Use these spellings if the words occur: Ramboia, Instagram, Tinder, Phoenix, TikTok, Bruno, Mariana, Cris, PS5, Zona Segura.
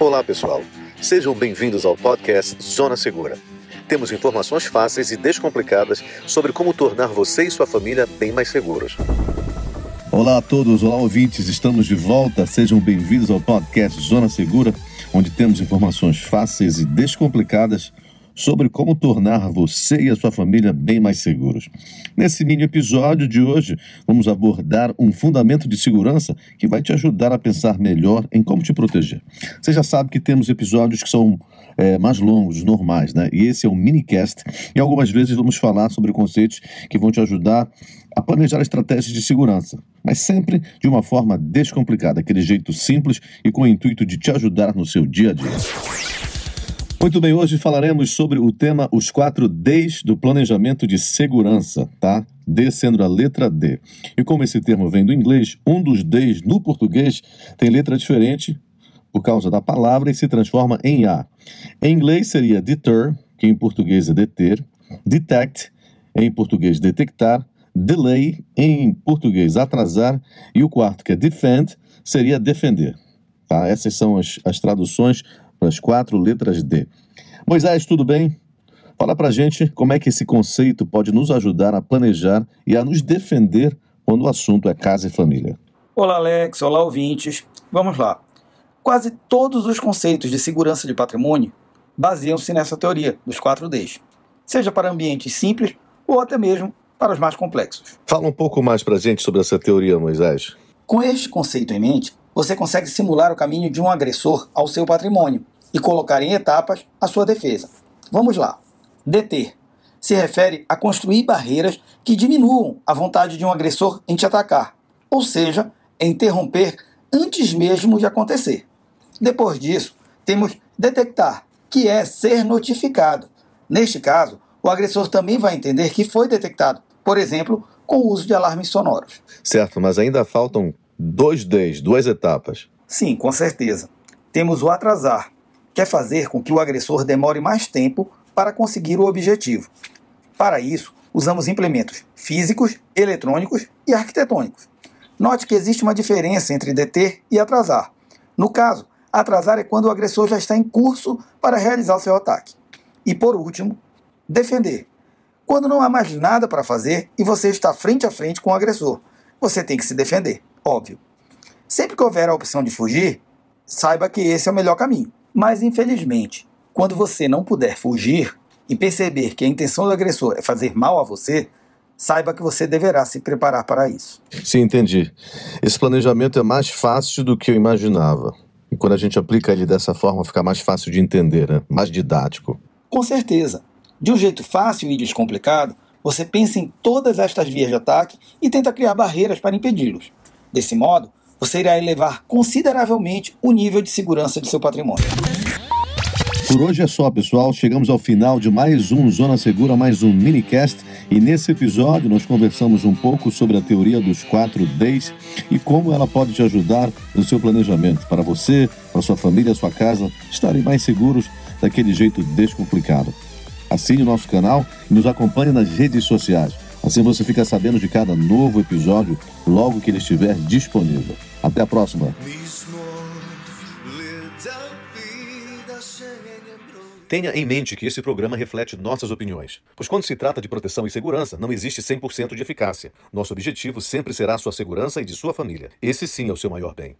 Olá pessoal, sejam bem-vindos ao podcast Zona Segura. Temos informações fáceis e descomplicadas sobre como tornar você e sua família bem mais seguros. Olá a todos, olá ouvintes, estamos de volta, sejam bem-vindos ao podcast Zona Segura, onde temos informações fáceis e descomplicadas sobre como tornar você e a sua família bem mais seguros. Nesse mini episódio de hoje, vamos abordar um fundamento de segurança que vai te ajudar a pensar melhor em como te proteger. Você já sabe que temos episódios que são mais longos, normais, né? E esse é um minicast e algumas vezes vamos falar sobre conceitos que vão te ajudar a planejar estratégias de segurança, mas sempre de uma forma descomplicada, aquele jeito simples e com o intuito de te ajudar no seu dia a dia. Muito bem, hoje falaremos sobre o tema os 4 Ds do planejamento de segurança, tá? D sendo a letra D. E como esse termo vem do inglês, um dos Ds no português tem letra diferente por causa da palavra e se transforma em A. Em inglês seria deter, que em português é deter, detect, em português detectar, delay, em português atrasar, e o quarto, que é defend, seria defender, tá? Essas são as traduções as 4 letras D. Moisés, tudo bem? Fala pra gente como é que esse conceito pode nos ajudar a planejar e a nos defender quando o assunto é casa e família. Olá, Alex. Olá, ouvintes. Vamos lá. Quase todos os conceitos de segurança de patrimônio baseiam-se nessa teoria dos 4 Ds, seja para ambientes simples ou até mesmo para os mais complexos. Fala um pouco mais pra gente sobre essa teoria, Moisés. Com este conceito em mente, você consegue simular o caminho de um agressor ao seu patrimônio e colocar em etapas a sua defesa. Vamos lá. Deter se refere a construir barreiras que diminuam a vontade de um agressor em te atacar, ou seja, interromper antes mesmo de acontecer. Depois disso, temos detectar, que é ser notificado. Neste caso, o agressor também vai entender que foi detectado, por exemplo, com o uso de alarmes sonoros. Certo, mas ainda faltam 2 Ds, 2 etapas. Sim, com certeza. Temos o atrasar, que é fazer com que o agressor demore mais tempo para conseguir o objetivo. Para isso, usamos implementos físicos, eletrônicos e arquitetônicos. Note que existe uma diferença entre deter e atrasar. No caso, atrasar é quando o agressor já está em curso para realizar o seu ataque. E por último, defender. Quando não há mais nada para fazer e você está frente a frente com o agressor, você tem que se defender. Óbvio. Sempre que houver a opção de fugir, saiba que esse é o melhor caminho. Mas, infelizmente, quando você não puder fugir e perceber que a intenção do agressor é fazer mal a você, saiba que você deverá se preparar para isso. Sim, entendi. Esse planejamento é mais fácil do que eu imaginava. E quando a gente aplica ele dessa forma, fica mais fácil de entender, né? Mais didático. Com certeza. De um jeito fácil e descomplicado, você pensa em todas estas vias de ataque e tenta criar barreiras para impedi-los. Desse modo, você irá elevar consideravelmente o nível de segurança de seu patrimônio. Por hoje é só, pessoal. Chegamos ao final de mais um Zona Segura, mais um minicast. E nesse episódio nós conversamos um pouco sobre a teoria dos 4 Ds e como ela pode te ajudar no seu planejamento. Para você, para sua família, sua casa, estarem mais seguros daquele jeito descomplicado. Assine o nosso canal e nos acompanhe nas redes sociais. Assim você fica sabendo de cada novo episódio logo que ele estiver disponível. Até a próxima! Tenha em mente que esse programa reflete nossas opiniões, pois quando se trata de proteção e segurança, não existe 100% de eficácia. Nosso objetivo sempre será a sua segurança e de sua família. Esse sim é o seu maior bem.